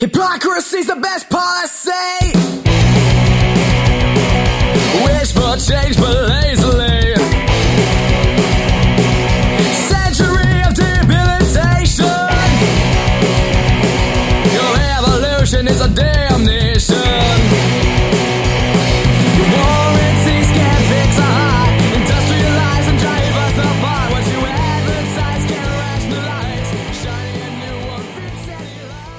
Hypocrisy's the best policy. Wish for change but lazily. Century of debilitation. Your evolution is a damnation. Warranties can't fix a heart. Industrialize and drive us apart. What you advertise can't rationalize. Shining a new one fits any life.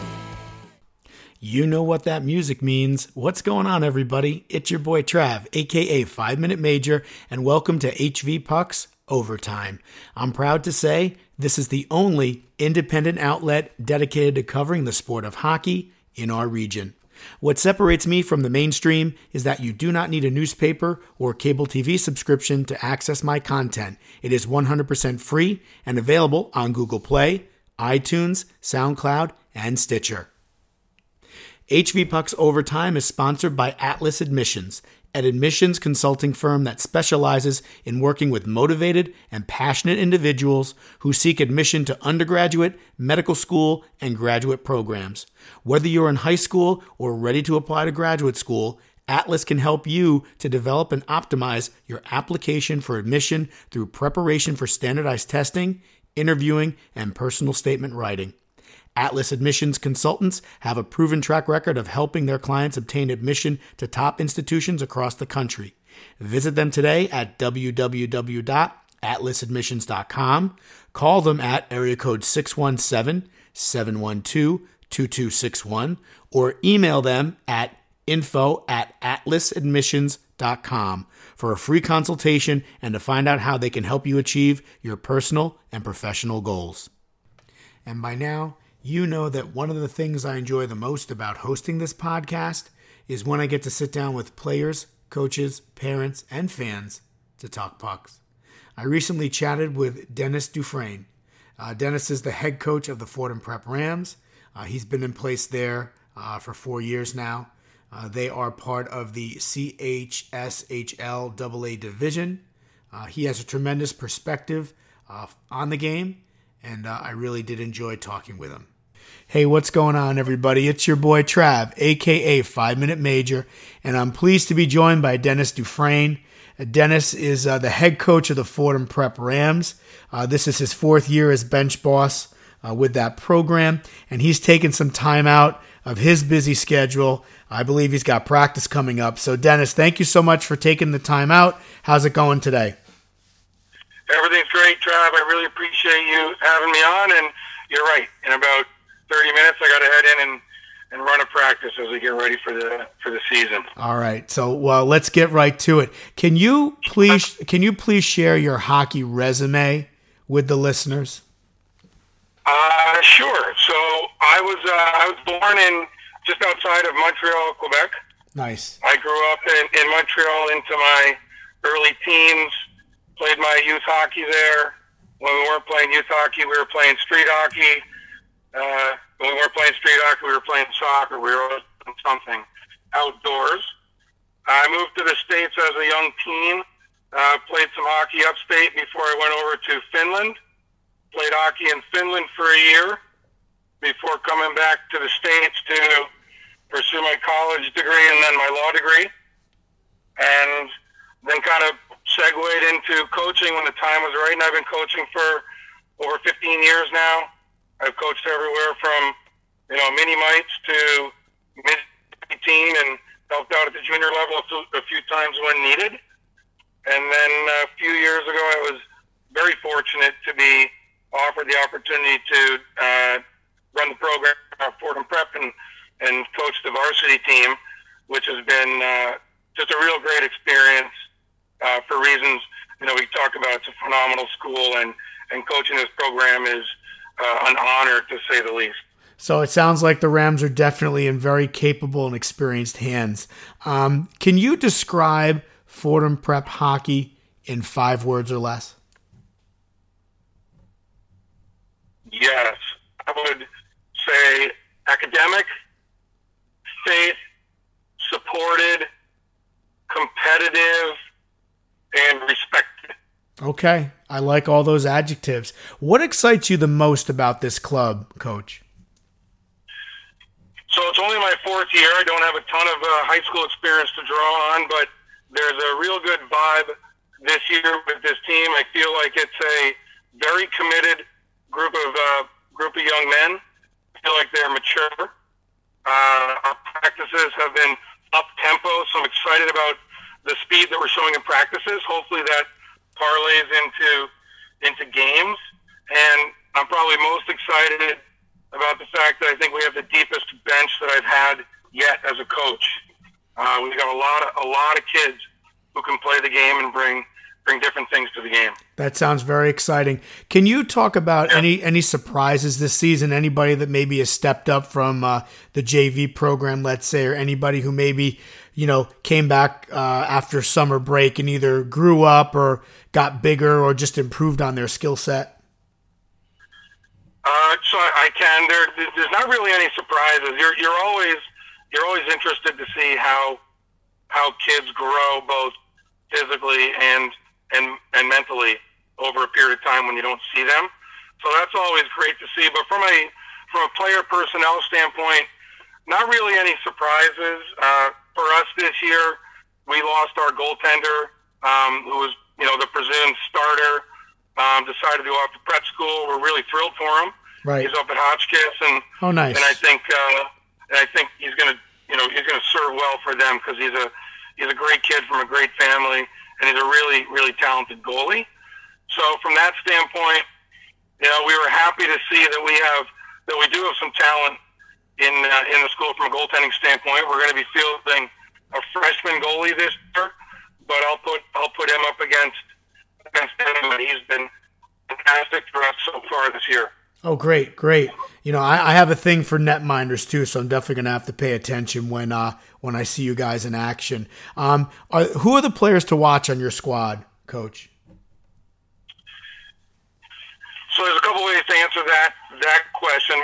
You know what that music means. What's going on, everybody? It's your boy Trav, aka 5 Minute Major, and welcome to HV Pucks Overtime. I'm proud to say this is the only independent outlet dedicated to covering the sport of hockey in our region. What separates me from the mainstream is that you do not need a newspaper or cable TV subscription to access my content. It is 100% free and available on Google Play, iTunes, SoundCloud, and Stitcher. HV Pucks Overtime is sponsored by Atlas Admissions, an admissions consulting firm that specializes in working with motivated and passionate individuals who seek admission to undergraduate, medical school, and graduate programs. Whether you're in high school or ready to apply to graduate school, Atlas can help you to develop and optimize your application for admission through preparation for standardized testing, interviewing, and personal statement writing. Atlas Admissions Consultants have a proven track record of helping their clients obtain admission to top institutions across the country. Visit them today at www.atlasadmissions.com. Call them at area code 617-712-2261 or email them at info@atlasadmissions.com for a free consultation and to find out how they can help you achieve your personal and professional goals. And by now, you know that one of the things I enjoy the most about hosting this podcast is when I get to sit down with players, coaches, parents, and fans to talk pucks. I recently chatted with Dennis Dufresne. Dennis is the head coach of the Fordham Prep Rams. He's been in place there for 4 years now. They are part of the CHSHL AA division. He has a tremendous perspective on the game. And I really did enjoy talking with him. Hey, what's going on, everybody? It's your boy Trav, a.k.a. 5 Minute Major, and I'm pleased to be joined by Dennis Dufresne. Dennis is the head coach of the Fordham Prep Rams. This is his fourth year as bench boss with that program, and he's taken some time out of his busy schedule. I believe he's got practice coming up. So, Dennis, thank you so much for taking the time out. How's it going today? Everything's great, Trav. I really appreciate you having me on, and you're right. In about 30 minutes, I got to head in and run a practice as we get ready for the season. All right. So, well, let's get right to it. Can you please share your hockey resume with the listeners? Sure. So, I was born in just outside of Montreal, Quebec. Nice. I grew up in Montreal into my early teens. Played my youth hockey there. When we weren't playing youth hockey, we were playing street hockey. When we weren't playing street hockey, we were playing soccer. We were always doing something outdoors. I moved to the States as a young teen. Played some hockey upstate before I went over to Finland. Played hockey in Finland for a year before coming back to the States to pursue my college degree and then my law degree. And then kind of segued into coaching when the time was right, and I've been coaching for over 15 years now. I've coached everywhere from, mini mites to mid-18 and helped out at the junior level a few times when needed. And then a few years ago, I was very fortunate to be offered the opportunity to run the program at Fordham Prep and coach the varsity team, which has been just a real great experience. For reasons, we talk about it's a phenomenal school, and coaching this program is an honor, to say the least. So it sounds like the Rams are definitely in very capable and experienced hands. Can you describe Fordham Prep hockey in 5 words or less? Yes. I would say academic, faith, supported, competitive, and respected. Okay. I like all those adjectives. What excites you the most about this club, Coach? it's only my fourth year. I don't have a ton of high school experience to draw on, but there's a real good vibe this year with this team. I feel like it's a very committed group of young men. I feel like they're mature. Our practices have been up-tempo, so I'm excited about the speed that we're showing in practices. Hopefully that parlays into games. And I'm probably most excited about the fact that I think we have the deepest bench that I've had yet as a coach. We've got a lot of kids who can play the game and bring different things to the game. That sounds very exciting. Can you talk about any surprises this season? Anybody that maybe has stepped up from the JV program, let's say, or anybody who maybe came back after summer break and either grew up or got bigger or just improved on their skill set? There's not really any surprises. You're always interested to see how kids grow both physically and mentally over a period of time when you don't see them. So that's always great to see. But from a player personnel standpoint, not really any surprises. For us this year, we lost our goaltender, who was the presumed starter. Decided to go off to prep school. We're really thrilled for him. Right. He's up at Hotchkiss, and nice. And I think he's gonna serve well for them because he's a great kid from a great family, and he's a really, really talented goalie. So from that standpoint, we were happy to see that we do have some talent in the school from a goaltending standpoint. We're going to be fielding a freshman goalie this year, but I'll put him up against him, and he's been fantastic for us so far this year. Oh, great. I have a thing for netminders too, so I'm definitely going to have to pay attention when I see you guys in action. Who are the players to watch on your squad, Coach? So there's a couple ways to answer that question.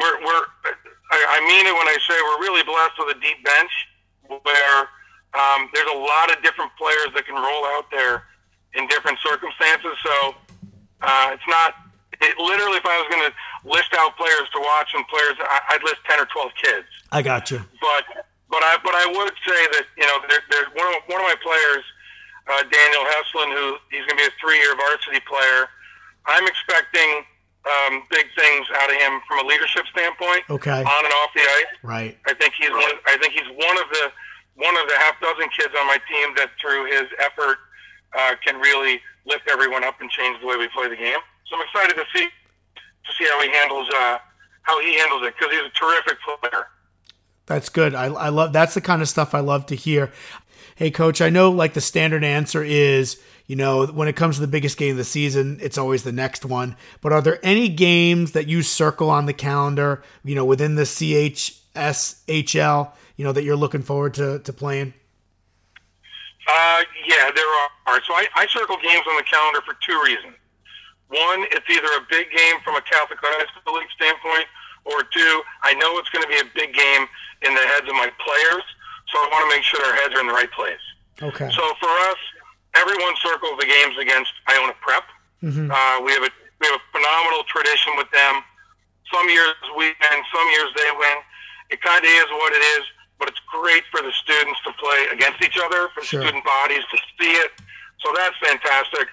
I mean it when I say we're really blessed with a deep bench where there's a lot of different players that can roll out there in different circumstances. So literally, if I was going to list out players to watch and players, I'd list 10 or 12 kids. I got you. But I would say that there's one of my players, Daniel Hesslin, who he's going to be a 3-year varsity player. I'm expecting big things out of him from a leadership standpoint. Okay. On and off the ice. Right. I think he's one of the half dozen kids on my team that through his effort can really lift everyone up and change the way we play the game. So I'm excited to see how he handles it because he's a terrific player. That's good. I love that's the kind of stuff I love to hear. Hey, Coach, I know like the standard answer is when it comes to the biggest game of the season, it's always the next one. But are there any games that you circle on the calendar within the CHSHL that you're looking forward to playing? Yeah, there are. So I circle games on the calendar for two reasons. One, it's either a big game from a Catholic High School League standpoint, or two, I know it's going to be a big game in the heads of my players, so I want to make sure their heads are in the right place. Okay. So for us, everyone circles the games against Iona Prep. Mm-hmm. We have a phenomenal tradition with them. Some years we win, some years they win. It kind of is what it is, but it's great for the students to play against each other, for sure. Student bodies to see it. So that's fantastic.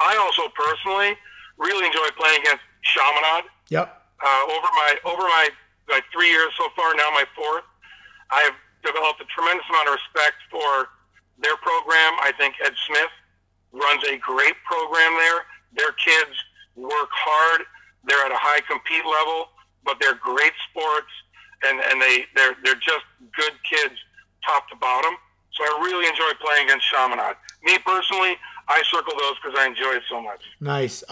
I also personally really enjoy playing against Chaminade. Yep. Over my 3 years so far, now my fourth, I have developed a tremendous amount of respect for their program. I think Ed Smith runs a great program there. Their kids work hard. They're at a high compete level, but they're great sports, and they're just good kids top to bottom. So I really enjoy playing against Chaminade. Me personally, I circle those because I enjoy it so much. Nice.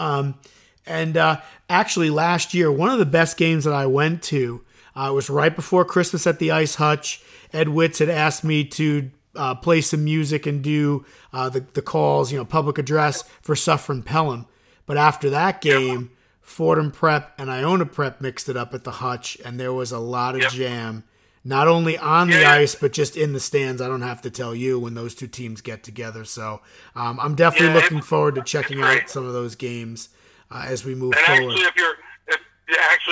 Actually, last year, one of the best games that I went to was right before Christmas at the Ice Hutch. Ed Witts had asked me to play some music and do the calls, public address for Suffern Pelham. But after that game, yep. Fordham Prep and Iona Prep mixed it up at the Hutch, and there was a lot of yep. jam. Not only on the ice, but just in the stands. I don't have to tell you when those two teams get together. So I'm definitely looking forward to checking out some of those games as we move forward. Actually,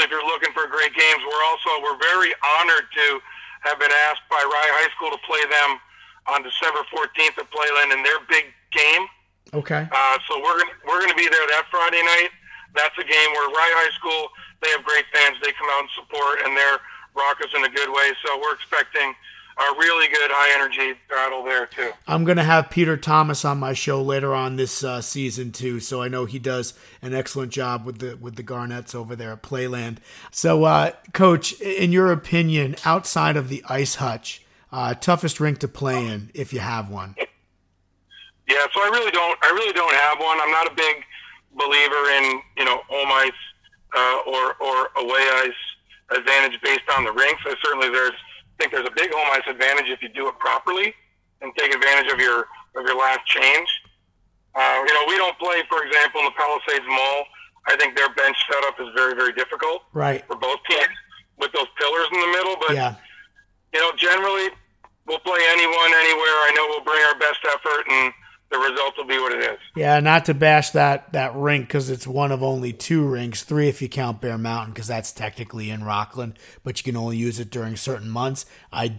if you're looking for great games, we're very honored to have been asked by Rye High School to play them on December 14th at Playland in their big game. Okay. So we're gonna be there that Friday night. That's a game where Rye High School, they have great fans. They come out and support, and they're rock us in a good way. So we're expecting a really good high-energy battle there, too. I'm going to have Peter Thomas on my show later on this season, too, so I know he does an excellent job with the Garnets over there at Playland. So, Coach, in your opinion, outside of the Ice Hutch, toughest rink to play in, if you have one? Yeah, so I really don't have one. I'm not a big believer in, home ice or away ice advantage based on the rinks. So certainly I think there's a big home ice advantage if you do it properly and take advantage of your last change. We don't play, for example, in the Palisades Mall. I think their bench setup is very, very difficult for both teams with those pillars in the middle. But, generally we'll play anyone, anywhere. I know we'll bring our best effort, and the result will be what it is. Yeah, not to bash that rink because it's one of only two rinks, three if you count Bear Mountain because that's technically in Rockland, but you can only use it during certain months. I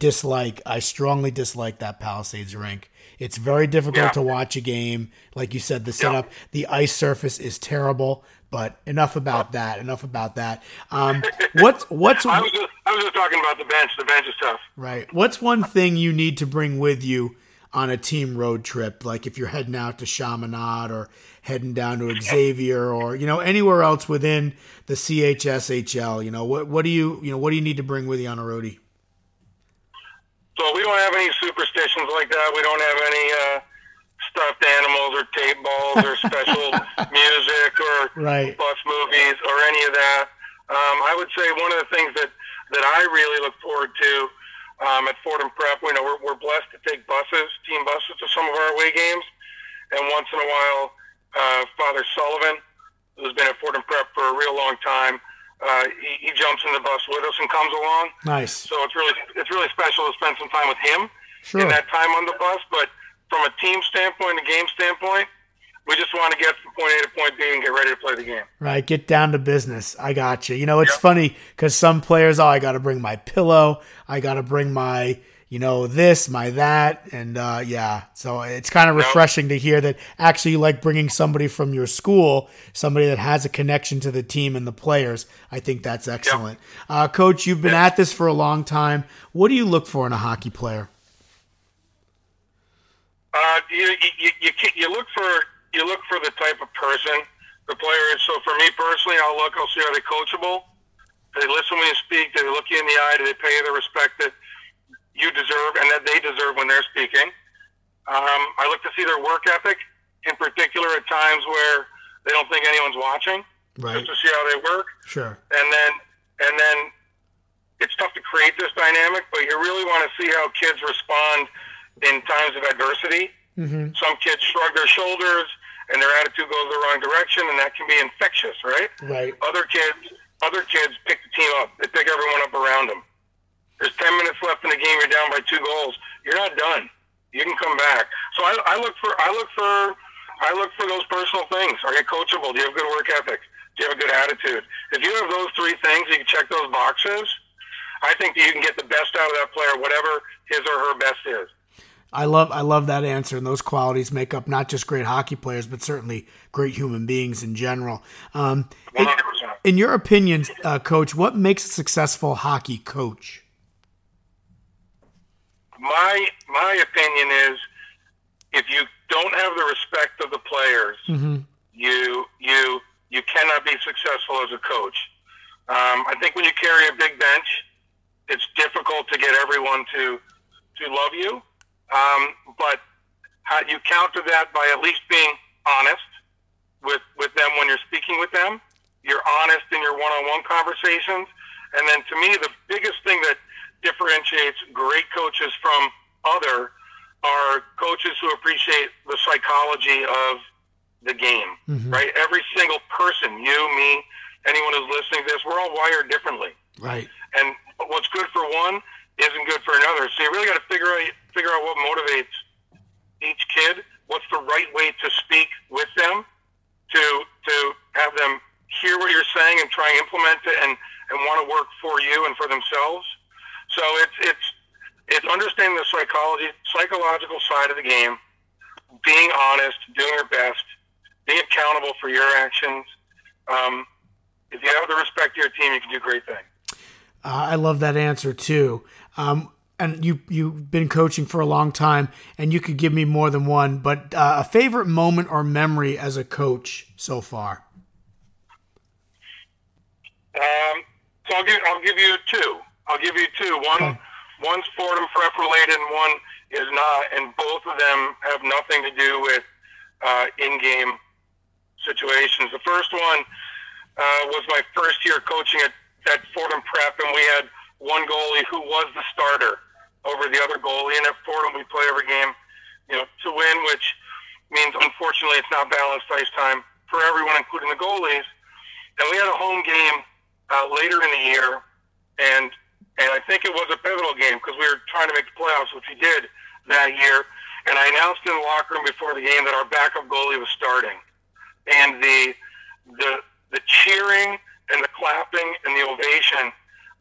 strongly dislike that Palisades rink. It's very difficult to watch a game. Like you said, the setup, the ice surface is terrible, but enough about that. What's I was just talking about the bench. The bench is tough. Right. What's one thing you need to bring with you on a team road trip, like if you're heading out to Chaminade or heading down to Xavier or, anywhere else within the CHSHL, what do you need to bring with you on a roadie? So we don't have any superstitions like that. We don't have any stuffed animals or tape balls or special music or bus movies or any of that. I would say one of the things that I really look forward to at Fordham Prep, we're blessed to take team buses to some of our away games. And once in a while, Father Sullivan, who's been at Fordham Prep for a real long time, he jumps in the bus with us and comes along. Nice. So it's really special to spend some time with him in that time on the bus. But from a team standpoint, a game standpoint, we just want to get from point A to point B and get ready to play the game. Right, get down to business. I got you. It's funny because some players, I got to bring my pillow. I got to bring my, this, my that. And, so it's kind of refreshing to hear that actually you like bringing somebody from your school, somebody that has a connection to the team and the players. I think that's excellent. Yep. Coach, you've been at this for a long time. What do you look for in a hockey player? You look for the type of person the player is. So for me personally, I'll see, are they coachable? Do they listen when you speak? Do they look you in the eye? Do they pay you the respect that you deserve and that they deserve when they're speaking? I look to see their work ethic, in particular at times where they don't think anyone's watching, just to see how they work. Sure. And then it's tough to create this dynamic, but you really want to see how kids respond in times of adversity. Mm-hmm. Some kids shrug their shoulders and their attitude goes the wrong direction, and that can be infectious, right? Right. Other kids pick the team up. They pick everyone up around them. There's 10 minutes left in the game. You're down by 2 goals. You're not done. You can come back. So I look for those personal things. Are you coachable? Do you have good work ethic? Do you have a good attitude? If you have those 3 things, you can check those boxes. I think that you can get the best out of that player, whatever his or her best is. I love that answer, and those qualities make up not just great hockey players, but certainly great human beings in general. 100%. In your opinion, Coach, what makes a successful hockey coach? My opinion is, if you don't have the respect of the players, mm-hmm. you cannot be successful as a coach. I think when you carry a big bench, it's difficult to get everyone to love you. But how you counter that by at least being honest with them when you're speaking with them. You're honest in your one-on-one conversations. And then to me, the biggest thing that differentiates great coaches from other are coaches who appreciate the psychology of the game, mm-hmm. right? Every single person, you, me, anyone who's listening to this, we're all wired differently. Right. And what's good for one isn't good for another. So you really got to figure out what motivates each kid, what's the right way to speak with them, to have them hear what you're saying and try and implement it and want to work for you and for themselves. So it's It's understanding the psychological side of the game, being honest, doing your best, being accountable for your actions. If you have the respect of your team, you can do great things. I love that answer too. And you've been coaching for a long time, and you could give me more than one, but a favorite moment or memory as a coach so far? So I'll give you two. One, okay. One's Fordham Prep related, and one is not, and both of them have nothing to do with in-game situations. The first one was my first year coaching at Fordham Prep, and we had one goalie who was the starter over the other goalie, and at Fordham we play every game, to win, which means unfortunately it's not balanced ice time for everyone, including the goalies. And we had a home game later in the year, and I think it was a pivotal game because we were trying to make the playoffs, which we did that year. And I announced in the locker room before the game that our backup goalie was starting, and the cheering and the clapping and the ovation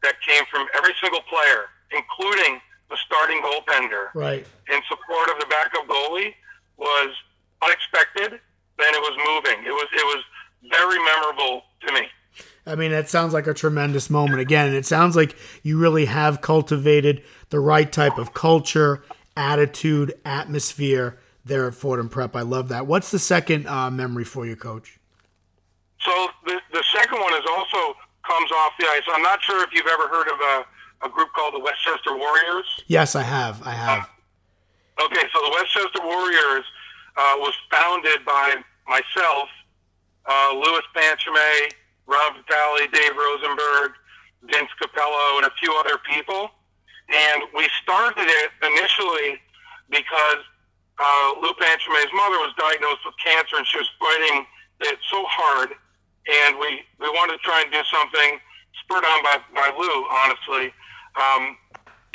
that came from every single player, including the starting goaltender, right, in support of the backup goalie, was unexpected. Then it was moving. It was very memorable to me. I mean, that sounds like a tremendous moment. Again, it sounds like you really have cultivated the right type of culture, attitude, atmosphere there at Fordham Prep. I love that. What's the second memory for you, Coach? So the second one is also comes off the ice. I'm not sure if you've ever heard of a group called the Westchester Warriors. Yes, I have. Okay, so the Westchester Warriors was founded by myself, Louis Banchame, Rob Vitale, Dave Rosenberg, Vince Capello, and a few other people. And we started it initially because Lou Banchame's mother was diagnosed with cancer, and she was fighting it so hard. And we wanted to try and do something spurred on by Lou, honestly,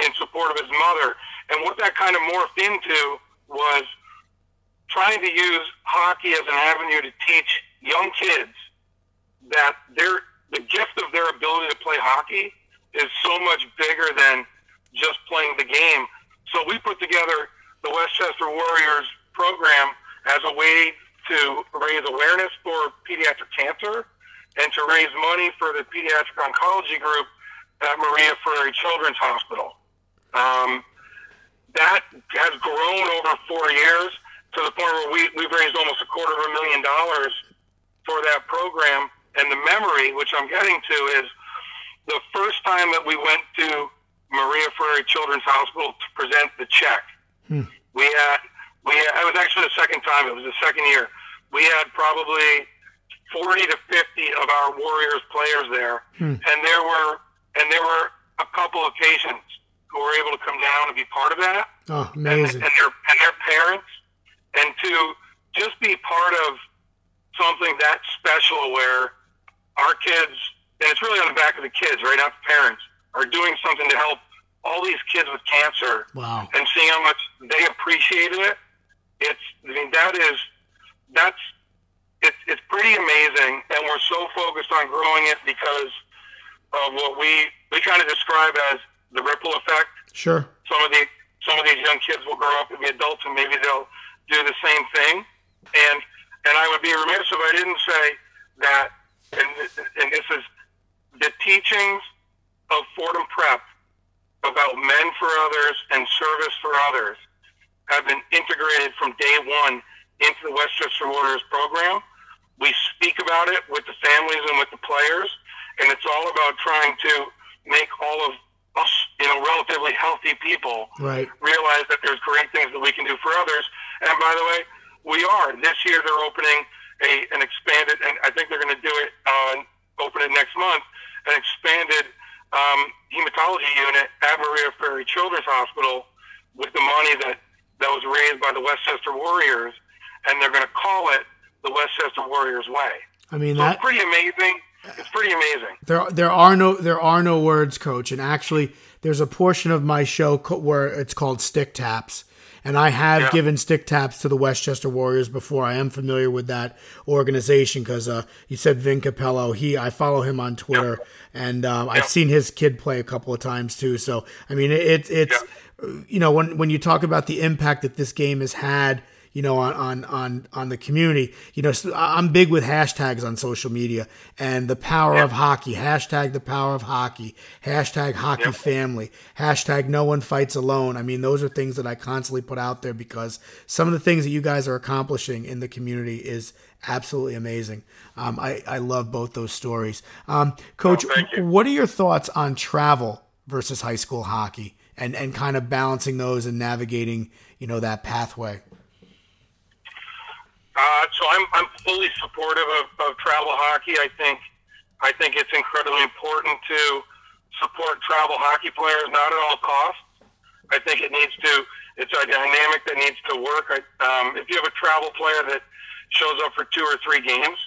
in support of his mother. And what that kind of morphed into was trying to use hockey as an avenue to teach young kids that the gift of their ability to play hockey is so much bigger than just playing the game. So we put together the Westchester Warriors program as a way to raise awareness for pediatric cancer and to raise money for the pediatric oncology group at Maria Fareri Children's Hospital. That has grown over 4 years to the point where we've raised almost $250,000 for that program. And the memory, which I'm getting to, is the first time that we went to Maria Fareri Children's Hospital to present the check. It was actually the second time. It was the second year. We had probably 40 to 50 of our Warriors players there, and there were a couple of patients who were able to come down and be part of that. Oh, amazing! And their parents, and to just be part of something that special where our kids, and it's really on the back of the kids, right, not the parents, are doing something to help all these kids with cancer. Wow. And seeing how much they appreciated it, it's pretty amazing. And we're so focused on growing it because of what we kind of describe as the ripple effect. Sure. Some of these young kids will grow up and be adults, and maybe they'll do the same thing. And I would be remiss if I didn't say that, and this is the teachings of Fordham Prep about men for others and service for others have been integrated from day one into the Westchester Warriors program. We speak about it with the families and with the players, and it's all about trying to make all of us, relatively healthy people, right, realize that there's great things that we can do for others. And by the way, we are. This year they're opening an expanded, and I think they're going to do it, open it next month, an expanded hematology unit at Maria Fareri Children's Hospital with the money that was raised by the Westchester Warriors, and they're going to call it the Westchester Warriors Way. I mean, that's pretty amazing. It's pretty amazing. There are no words, Coach, and actually there's a portion of my show where it's called Stick Taps. And I have given stick taps to the Westchester Warriors before. I am familiar with that organization because you said Vin Capello. I follow him on Twitter, and I've seen his kid play a couple of times too. So I mean, it's you know, when you talk about the impact that this game has had, you know, on the community, you know, so I'm big with hashtags on social media and the power of hockey, hashtag the power of hockey, hashtag hockey family, hashtag no one fights alone. I mean, those are things that I constantly put out there because some of the things that you guys are accomplishing in the community is absolutely amazing. I love both those stories. Coach, what are your thoughts on travel versus high school hockey and kind of balancing those and navigating, you know, that pathway? So I'm fully supportive of travel hockey. I think it's incredibly important to support travel hockey players, not at all costs. I think it needs to. It's a dynamic that needs to work. If you have a travel player that shows up for 2 or 3 games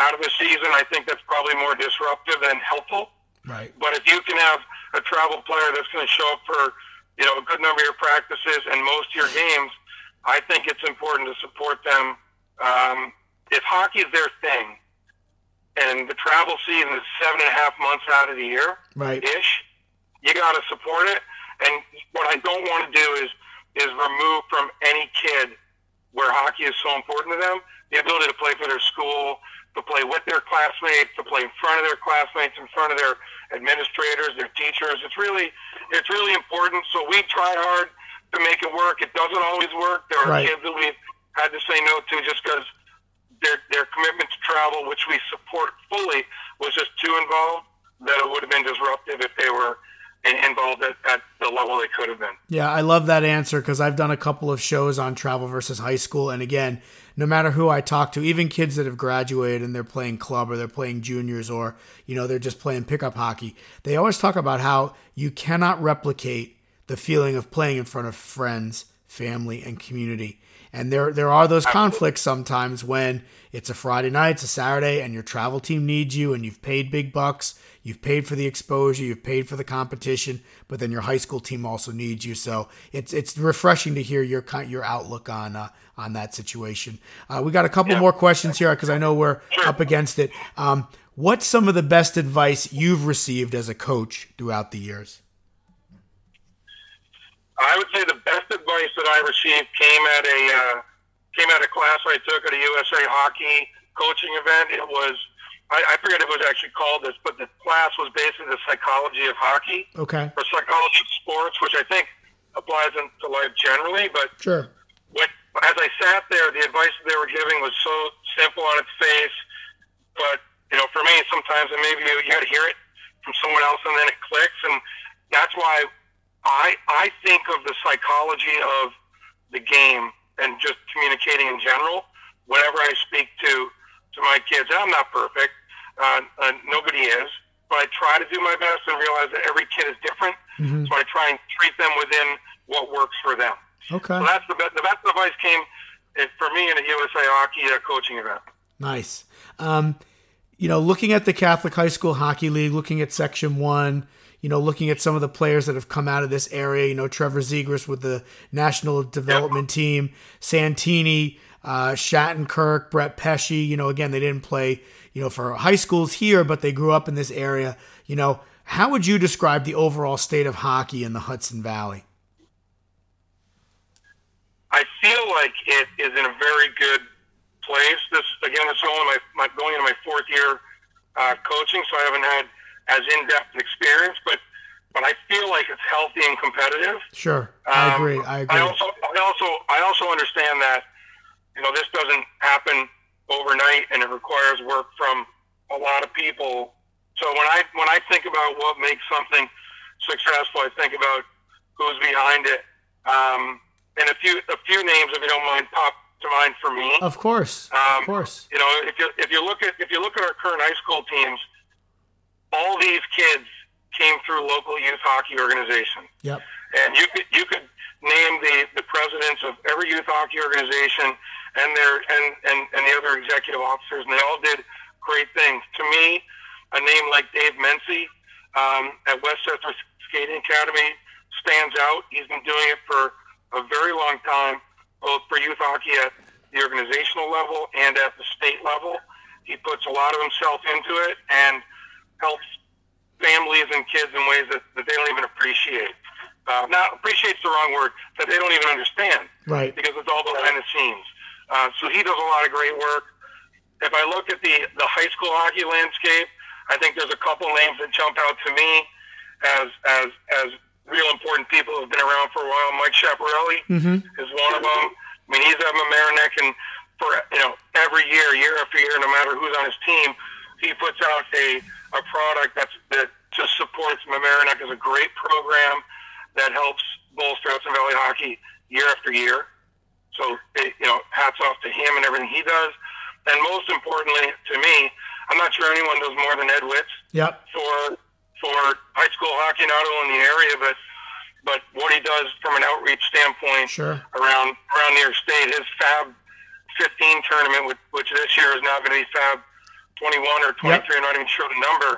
out of a season, I think that's probably more disruptive than helpful. Right. But if you can have a travel player that's going to show up for, you know, a good number of your practices and most of your games, I think it's important to support them. If hockey is their thing, and the travel season is 7.5 months out of the year, ish, you got to support it. And what I don't want to do is remove from any kid where hockey is so important to them the ability to play for their school, to play with their classmates, to play in front of their classmates, in front of their administrators, their teachers. It's really important. So we try hard to make it work. It doesn't always work. There are kids that we've had to say no to just because their commitment to travel, which we support fully, was just too involved that it would have been disruptive if they were involved at the level they could have been. Yeah, I love that answer because I've done a couple of shows on travel versus high school. And again, no matter who I talk to, even kids that have graduated and they're playing club or they're playing juniors or, you know, they're just playing pickup hockey, they always talk about how you cannot replicate the feeling of playing in front of friends, family, and community. And there are those conflicts sometimes when it's a Friday night, it's a Saturday, and your travel team needs you, and you've paid big bucks, you've paid for the exposure, you've paid for the competition, but then your high school team also needs you. So it's refreshing to hear your outlook on that situation. We got a couple more questions here because I know we're up against it. What's some of the best advice you've received as a coach throughout the years? I would say the best advice that I received came at a class I took at a USA Hockey coaching event. It was, I forget if it was actually called this, but the class was basically the psychology of hockey, or psychology of sports, which I think applies into life generally. But as I sat there, the advice that they were giving was so simple on its face. But you know, for me, sometimes and maybe you got to hear it from someone else, and then it clicks, and that's why. I think of the psychology of the game and just communicating in general whenever I speak to my kids. And I'm not perfect. Nobody is. But I try to do my best and realize that every kid is different. Mm-hmm. So I try and treat them within what works for them. Okay. So that's the best advice came for me in a USA Hockey coaching event. Nice. You know, looking at the Catholic High School Hockey League, looking at Section 1, you know, looking at some of the players that have come out of this area, you know, Trevor Zegras with the national development team, Santini, Shattenkirk, Brett Pesci, you know, again, they didn't play, you know, for high schools here, but they grew up in this area. You know, how would you describe the overall state of hockey in the Hudson Valley? I feel like it is in a very good place. This is only my going into my fourth year coaching, so I haven't had as in-depth experience, but I feel like it's healthy and competitive. Sure, I agree. I also understand that, you know, this doesn't happen overnight, and it requires work from a lot of people. So when I think about what makes something successful, I think about who's behind it. And a few names, if you don't mind, pop to mind for me. Of course, You know, if you look at our current high school teams. All these kids came through local youth hockey organization. Yep. And you could name the presidents of every youth hockey organization and their and the other executive officers, and they all did great things. To me, a name like Dave Mency at Westchester Skating Academy stands out. He's been doing it for a very long time, both for youth hockey at the organizational level and at the state level. He puts a lot of himself into it and helps families and kids in ways that they don't even appreciate. Now, appreciate's the wrong word, that they don't even understand. Right. Because it's all behind the scenes. So he does a lot of great work. If I look at the high school hockey landscape, I think there's a couple names that jump out to me as real important people who have been around for a while. Mike Schiaparelli is one of them. I mean, he's at Mamaroneck, and for every year, year after year, no matter who's on his team, he puts out a product that just supports Mamaroneck as a great program that helps bolster Hudson Valley hockey year after year. So, hats off to him and everything he does. And most importantly to me, I'm not sure anyone does more than Ed Witts for high school hockey, not only in the area, but what he does from an outreach standpoint around New York State. His Fab 15 tournament, which this year is now going to be Fab 21 or 23, I'm not even sure the number,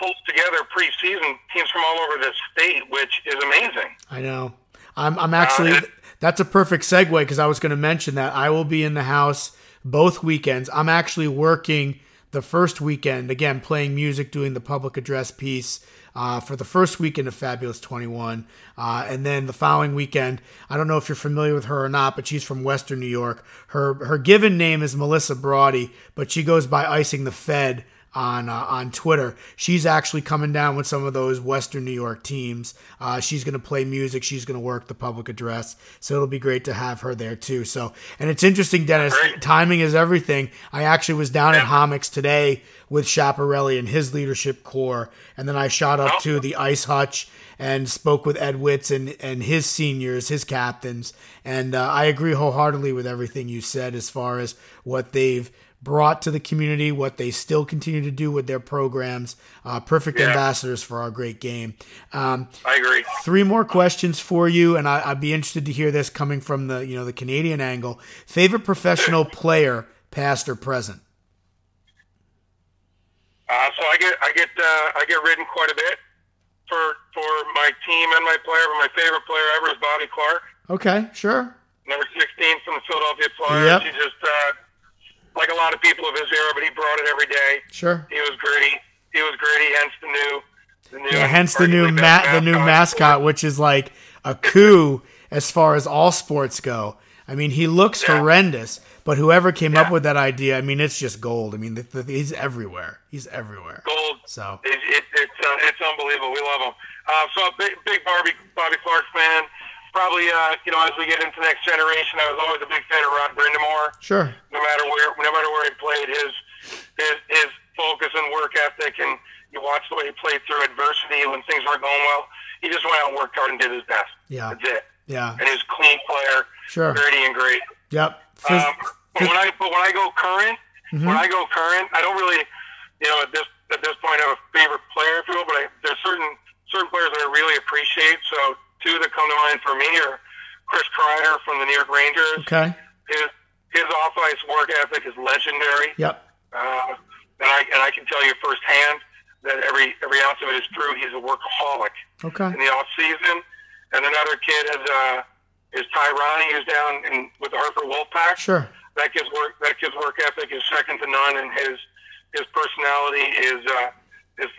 pulls together preseason teams from all over the state, which is amazing. I know. I'm actually that's a perfect segue, because I was going to mention that. I will be in the house both weekends. I'm actually working the first weekend, again, playing music, doing the public address piece for the first weekend of Fabulous 21. And then the following weekend, I don't know if you're familiar with her or not, but she's from Western New York. Her given name is Melissa Brody, but she goes by Icing the Fed on Twitter. She's actually coming down with some of those Western New York teams. She's going to play music. She's going to work the public address. So it'll be great to have her there too. So, and it's interesting, Dennis, timing is everything. I actually was down at Homic's today with Schiaparelli and his leadership corps. And then I shot up to the Ice Hutch and spoke with Ed Witts and his seniors, his captains. And I agree wholeheartedly with everything you said as far as what they've brought to the community, what they still continue to do with their programs. Perfect ambassadors for our great game. I agree. Three more questions for you, and I'd be interested to hear this coming from the Canadian angle. Favorite professional player, past or present? So I get ridden quite a bit for my team and my player, but my favorite player ever is Bobby Clark. Okay, sure. Number 16 from the Philadelphia Flyers. Yep. He just like a lot of people of his era, but he brought it every day. Sure. He was gritty. Hence the new hence the new mascot, which is like a coup as far as all sports go. I mean, he looks horrendous, but whoever came up with that idea, I mean, it's just gold. I mean, he's everywhere. Gold. So it's unbelievable. We love him. So a big Bobby Clark fan. Probably, as we get into the next generation, I was always a big fan of Rod Brindamore. Sure. No matter where he played, his focus and work ethic, and you watch the way he played through adversity when things weren't going well. He just went out and worked hard and did his best. Yeah. That's it. Yeah. And he was a clean player. Sure. Dirty and great. Yep. But when I go current, I don't really, at this point, I have a favorite player, if you will, but there's certain players that I really appreciate. So two that come to mind for me are Chris Kreider from the New York Rangers. Okay. His off-ice work ethic is legendary. Yep. And I can tell you firsthand that every ounce of it is true. He's a workaholic. Okay. In the off season, and another kid is Ty Ronnie, who's down with the Hartford Wolfpack. Sure. That kid's work ethic is second to none, and his personality is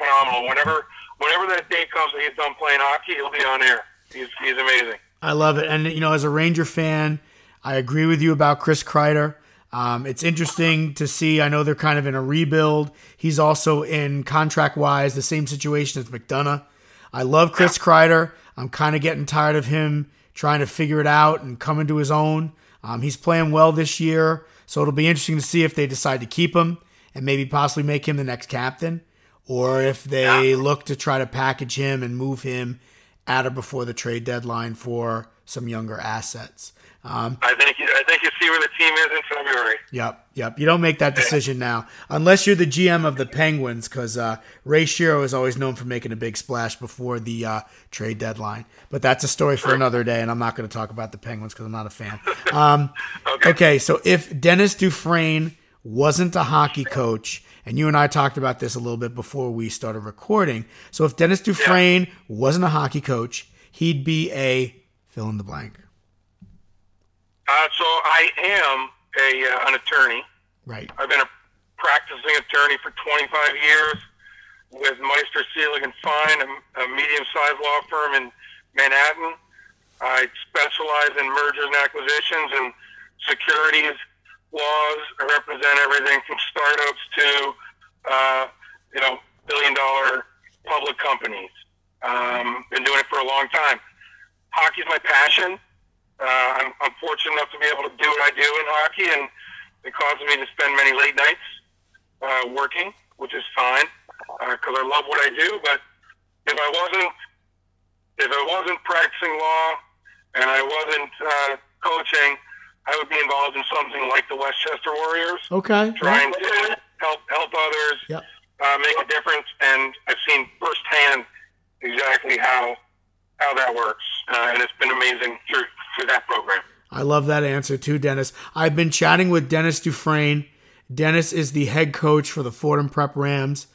phenomenal. Whenever that day comes that he's done playing hockey, he'll be on air. He's amazing. I love it. And, as a Ranger fan, I agree with you about Chris Kreider. It's interesting to see. I know they're kind of in a rebuild. He's also in, contract-wise, the same situation as McDonough. I love Chris Kreider. I'm kind of getting tired of him trying to figure it out and coming to his own. He's playing well this year, so it'll be interesting to see if they decide to keep him and maybe possibly make him the next captain, or if they look to try to package him and move him at or before the trade deadline for some younger assets. I think you see where the team is in February. Yep. You don't make that decision now, unless you're the GM of the Penguins, because Ray Shiro is always known for making a big splash before the trade deadline. But that's a story for another day, and I'm not going to talk about the Penguins because I'm not a fan. Okay, so if Dennis Dufresne wasn't a hockey coach, and you and I talked about this a little bit before we started recording. So if Dennis Dufresne wasn't a hockey coach, he'd be a fill in the blank. So I am an attorney. Right. I've been a practicing attorney for 25 years with Meister, Selig & Fine, a medium-sized law firm in Manhattan. I specialize in mergers and acquisitions and securities laws. I represent everything from startups to, billion-dollar public companies. Been doing it for a long time. Hockey's my passion. I'm fortunate enough to be able to do what I do in hockey, and it causes me to spend many late nights working, which is fine because I love what I do. But if I wasn't practicing law and I wasn't coaching, I would be involved in something like the Westchester Warriors. Okay. Trying to help others, yep, make a difference, and I've seen firsthand exactly how that works, and it's been amazing through that program. I love that answer too, Dennis. I've been chatting with Dennis Dufresne. Dennis is the head coach for the Fordham Prep Rams.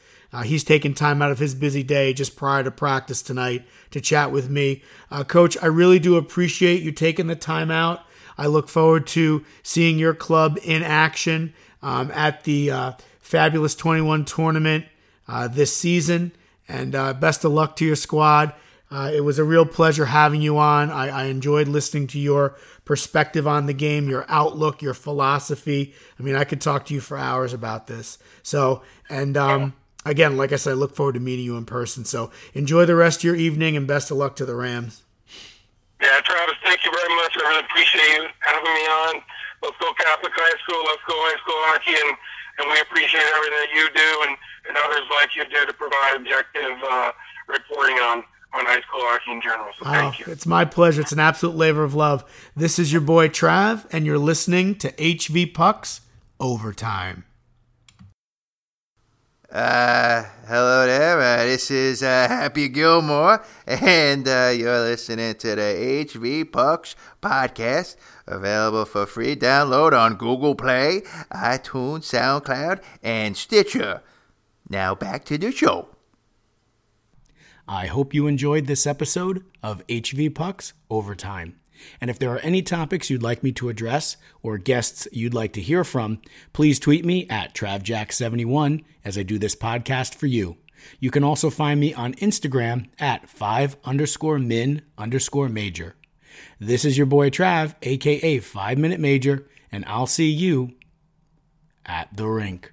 He's taken time out of his busy day just prior to practice tonight to chat with me. Coach, I really do appreciate you taking the time out. I look forward to seeing your club in action at the Fabulous 21 tournament this season, and best of luck to your squad. It was a real pleasure having you on. I enjoyed listening to your perspective on the game, your outlook, your philosophy. I mean, I could talk to you for hours about this. So, and again, like I said, I look forward to meeting you in person. So enjoy the rest of your evening, and best of luck to the Rams. Yeah, Travis, thank you very much. I really appreciate you having me on. Let's go Catholic High School. Let's go high school hockey. And we appreciate everything that you do and others like you do to provide objective reporting on high school hockey in general. So thank you. It's my pleasure. It's an absolute labor of love. This is your boy Trav, and you're listening to HV Pucks Overtime. Hello there. This is Happy Gilmore, and you're listening to the HV Pucks Podcast, available for free download on Google Play, iTunes, SoundCloud, and Stitcher. Now back to the show. I hope you enjoyed this episode of HV Pucks Overtime. And if there are any topics you'd like me to address or guests you'd like to hear from, please tweet me at TravJack71 as I do this podcast for you. You can also find me on Instagram at 5_min_major. This is your boy Trav, a.k.a. 5 Minute Major, and I'll see you at the rink.